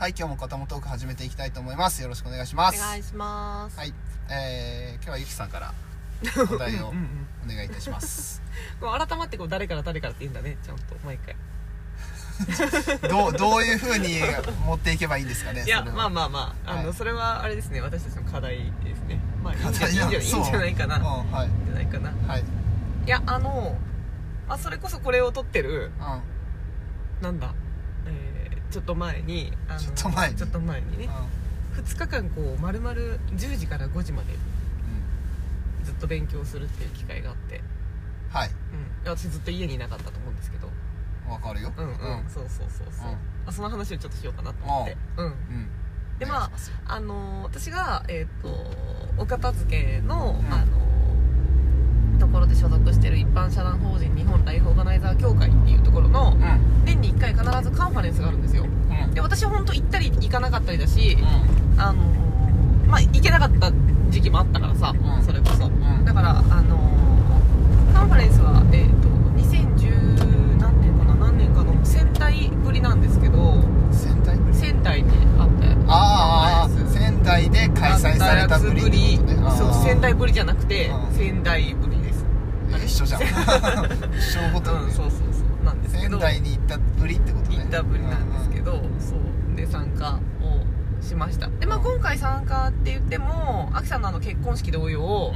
はい、今日もこともトーク始めていきたいと思います。よろしくお願いします。お願いします。はい、今日はゆきさんからお題をお願いいたします改まってこう誰からって言うんだね、ちゃんと毎回どういう風に持っていけばいいんですかね。いや、まあ、はい、それはあれですね、私たちの課題ですね。まあいいんじゃないかな、はい、いいんじゃないかな、はい、いや、それこそこれを撮ってる、うん、なんだ、ちょっと前にね、うん、2日間こう丸々10時から5時までずっと勉強するっていう機会があって、はい、うん、私ずっと家にいなかったと思うんですけど。わかるよ。うんうん、うん、そう、うん、その話をちょっとしようかなと思って。うん、うん、で、まあ、私がお片付けの、うん、ところで所属してる一般社団法人日本ライフオーガナイザー協会っていうところの、うん、年に1回必ずカンファレンスがあるんですよ。うん、で、私は本当行ったり行かなかったりだし、うん、まあ行けなかった時期もあったからさ、うん、それこそ、うん、だからカンファレンスは2010何年かの仙台ぶりなんですけど、仙台であったやつ。仙台で開催されたぶり、ね、そう、仙台ぶりじゃなくて仙台ぶりです。一緒じゃん一緒ごとに、ね、うん、そうなんですけど、仙台に行ったぶりってことね。行ったぶりなんですけど、うんうん、そうで参加をしました。で、まあ、今回参加って言ってもあきさんの結婚式同様、うん、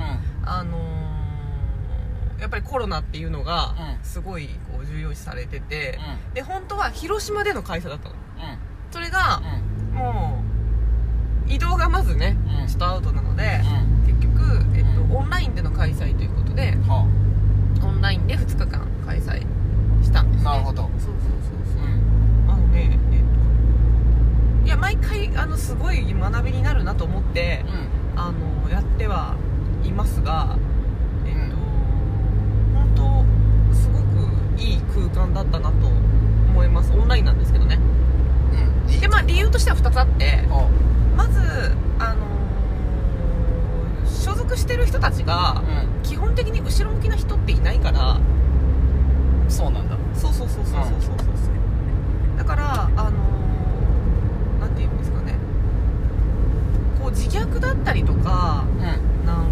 やっぱりコロナっていうのがすごいこう重要視されてて、うん、で本当は広島での開催だったの、うん、それが、うん、もう移動がまずね、うん、ちょっとアウトなので、うん、結局、うん、オンラインでの開催ということで、うん、オンラインで2日間開催したんですね。なるほど。そう、うん、ね、いや、毎回すごい学びになるなと思って、うん、やってはいますが、本当すごくいい空間だったなと思います。オンラインなんですけどね、うん、で、まあ、理由としては2つあって、まず、所属してる人たちが基本的に後ろ向きな人っていないから、うん、そうなんだ。そうだから、なんていうんですかね、こう自虐だったりとか、うん、なんか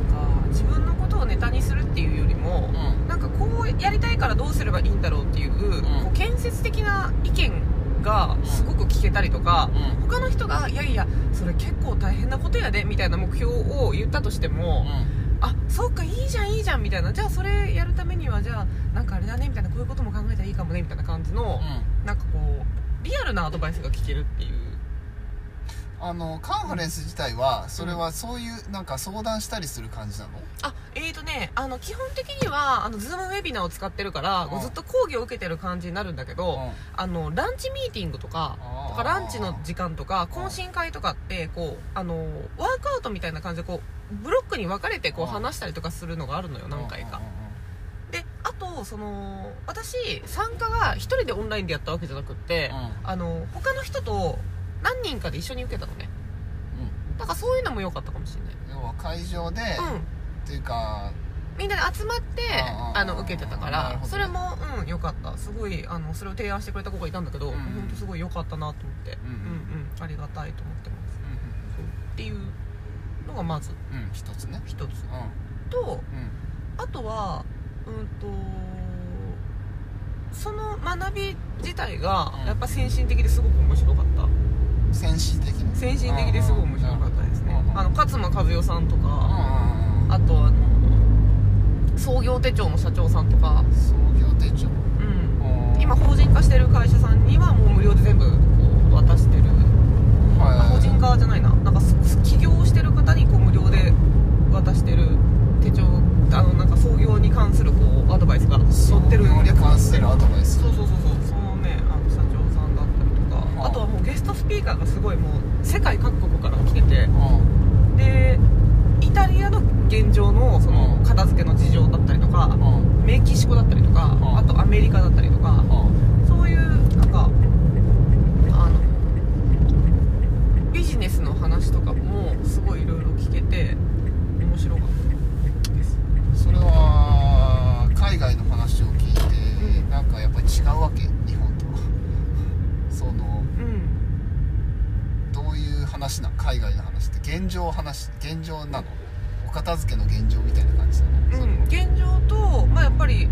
自分のことをネタにするっていうよりも、うん、なんかこうやりたいからどうすればいいんだろうっていう、うん、こう建設的な意見がすごく聞けたりとか、うん、他の人がいやいやそれ結構大変なことやでみたいな目標を言ったとしても、うん、あ、そうか、いいじゃんみたいな、じゃあそれやるためにはじゃあなんかあれだねみたいな、こういうことも考えたらいいかもねみたいな感じの、うん、なんかこうリアルなアドバイスが聞けるっていう、カンファレンス自体は、それはそういうなんか相談したりする感じなの？あ、基本的にはズームウェビナーを使ってるから、うん、ずっと講義を受けてる感じになるんだけど、うん、ランチミーティングとかランチの時間とか懇親会とかってこうワークアウトみたいな感じでこうブロックに分かれてこう話したりとかするのがあるのよ、何回か。で、あと私参加が一人でオンラインでやったわけじゃなくって、うん、他の人と何人かで一緒に受けたのね、うん、だからそういうのも良かったかもしれない。要は会場で、うん、っていうかみんなで集まって受けてたから、ね、それも良、かった。すごいそれを提案してくれた子がいたんだけど、うん、本当すごい良かったなと思って、うんありがたいと思ってます、うんうん、っていうのがまず一、つね、一つ、と、あとはその学び自体がやっぱ先進的ですごく面白かった。先進的ですごい面白かったですね。勝間和代さんとか、あと創業手帳の社長さんとか、創業手帳、うん、今法人化してる会社さんにはもう無料で全部こう渡してる、法人化じゃないな、なんか起業してる方にこう無料で渡してる手帳、なんか創業に関するこうアドバイスが載ってる。創業に関するアドバイス、そうそのね、社長さんだったりとか、あとはもうゲストスピーカーがすごいもう世界各国から来てて、でイタリアの現状のその片付けの事情だったりとか、メキシコだったりとか、あとアメリカだったりとか、そういうなんかビジネスの話とかもすごいいろいろ聞けて面白かった。それは海外の話を聞いて、なんかやっぱり違うわけ、日本とは。話な、海外の話って現状話、現状なの、お片付けの現状みたいな感じなの、うん、現状と、まあ、やっぱり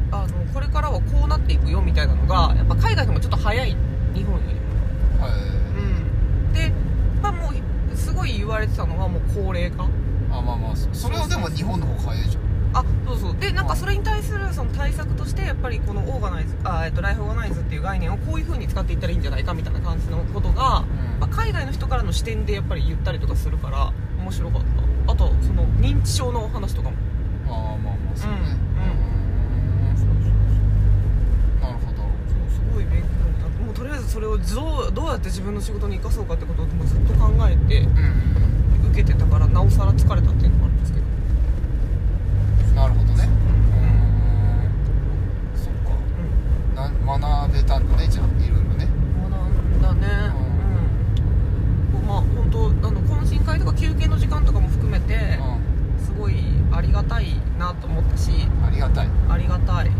これからはこうなっていくよみたいなのがやっぱ海外でもちょっと早い、日本よりも、うん、で、まあ、もうすごい言われてたのはもう高齢化、あ、まあまあ、それはでも日本の方が早いじゃん。あ、そうそう。で、なんかそれに対するその対策としてやっぱりこのオーガナイズ、ライフオーガナイズっていう概念をこういう風に使っていったらいいんじゃないかみたいな感じのことが、うん、まあ、海外の人からの視点でやっぱり言ったりとかするから面白かった。あとその認知症のお話とかも、ああ、まあまあ、そうね、うん、そうそうそう、なるほど。そう、すごい勉強になって、もうとりあえずそれをどうやって自分の仕事に生かそうかってことをもうずっと考えて、うん、受けてたからなおさら疲れたっていうのもあるんですけど。なるほどね。そっか、うん、学べたんだね、じゃあいろいろね。学んだね。うん、まあ本当懇親会とか休憩の時間とかも含めて、うん、すごいありがたいなと思ったし。ありがたい。ありがたい。う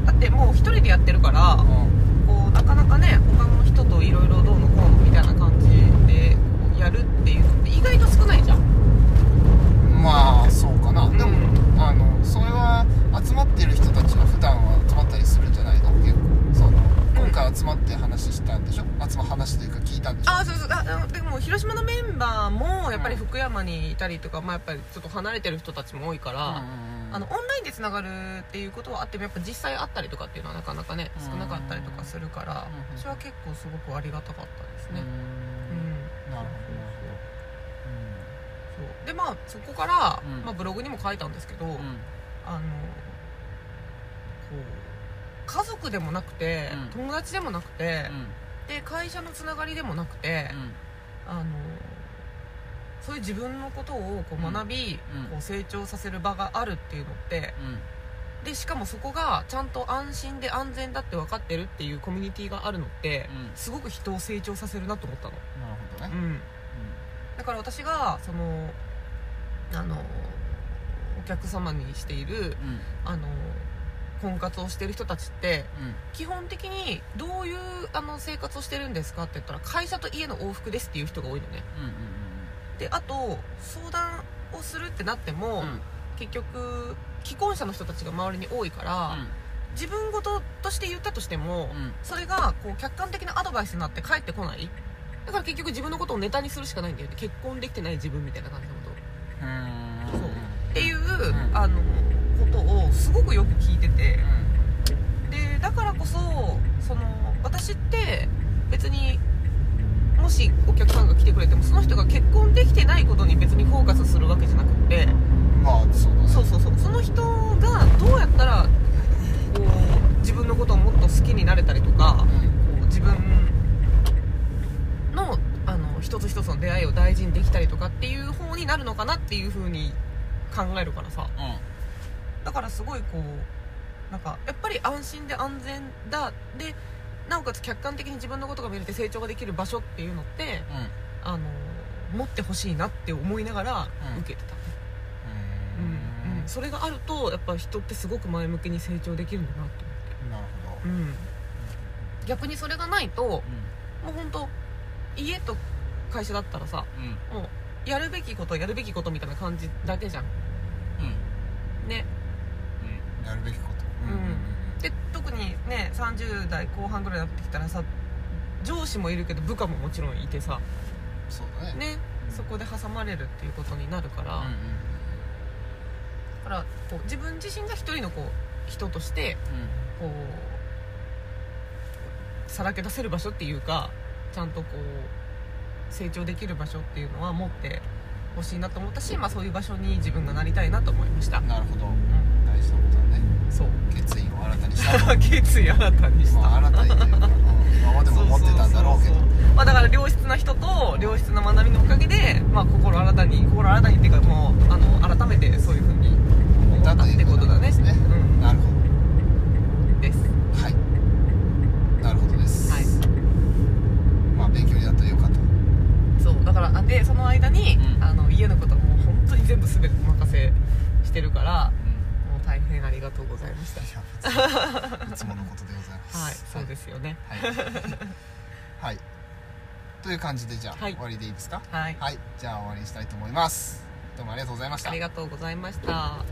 ん、だってもう一人でやってるから、うん、こうなかなかね、他の人といろいろどうのこうのみたいな感じでやるっていうのって意外と少ないじゃん。まあそうかな。でも、うん、それは集まってる人たちは普段は集まったりするんじゃないの？結構今回集まって話したんでしょ？話というか聞いたんでしょ？あ、そうそう。でも広島のメンバーもやっぱり福山にいたりとか、うん、まあやっぱりちょっと離れてる人たちも多いから、うん、オンラインでつながるっていうことはあってもやっぱ実際会ったりとかっていうのはなかなかね少なかったりとかするから、うん、私は結構すごくありがたかったですね。うん、なるほど。でまあ、そこから、うん、まあ、ブログにも書いたんですけど、うん、こう家族でもなくて、うん、友達でもなくて、うん、で会社のつながりでもなくて、うん、そういう自分のことをこう学び、うん、こう成長させる場があるっていうのって、うん、でしかもそこがちゃんと安心で安全だって分かってるっていうコミュニティがあるのって、うん、すごく人を成長させるなと思ったの。なるほどね、うん、だから私がそのお客様にしている、うん、婚活をしている人たちって、うん、基本的にどういう生活をしてるんですかって言ったら会社と家の往復ですっていう人が多いのね、うんうんうん、であと相談をするってなっても、うん、結局既婚者の人たちが周りに多いから、うん、自分事として言ったとしても、うん、それがこう客観的なアドバイスになって返ってこない、だから結局自分のことをネタにするしかないんだよね。結婚できてない自分みたいな感じのこと。そうっていう、うん、ことをすごくよく聞いてて、うん、でだからこそ、私って別にもしお客さんが来てくれてもその人が結婚できてないことに別にフォーカスするわけじゃなくて、まあそうだね、そうそうそう、その人がどうやったらこう自分のことをもっと好きになれたりとか、うん、こう自分の一つ一つの出会いを大事にできたりとかっていう方になるのかなっていう風に考えるからさ、うん、だからすごいこうなんかやっぱり安心で安全だでなおかつ客観的に自分のことが見れて成長ができる場所っていうのって、うん、持ってほしいなって思いながら受けてた、うんうんうん、それがあるとやっぱ人ってすごく前向きに成長できるんだなと思って。なるほど、うん、逆にそれがないと、うん、もう本当家と会社だったらさ、うん、もうやるべきことやるべきことみたいな感じだけじゃん、うん、ね、うん、やるべきこと、うんうん、で特にね30代後半ぐらいになってきたらさ、上司もいるけど部下ももちろんいてさ、そうだね、ね、そこで挟まれるっていうことになるから、うんうん、だからこう自分自身が一人のこう人として、うん、こうさらけ出せる場所っていうかちゃんとこう成長できる場所っていうのは持ってほしいなと思ったし、まあ、そういう場所に自分がなりたいなと思いました。なるほど、うん、大事なことだね。そう決意を新たにした決意新たにした、まあ、新たにというか、今までも持ってたんだろうけど、そうそうそう、まあ、だから良質な人と良質な学びのおかげで、まあ、心新たにっていうか、もう改めてそういう風に思ったってことだね。うん、なるほどです。はい、なるほどです、はい、勉強になったらよかった。そうだからでその間に、うん、家のことはもう本当に全部全てお任せしてるから、うん、もう大変ありがとうございました。いつものことでございます。はい、そうですよね。はい、はいはい、という感じで、じゃあ、はい、終わりでいいですか。はい、はい、じゃあ終わりにしたいと思います。どうもありがとうございました。ありがとうございました。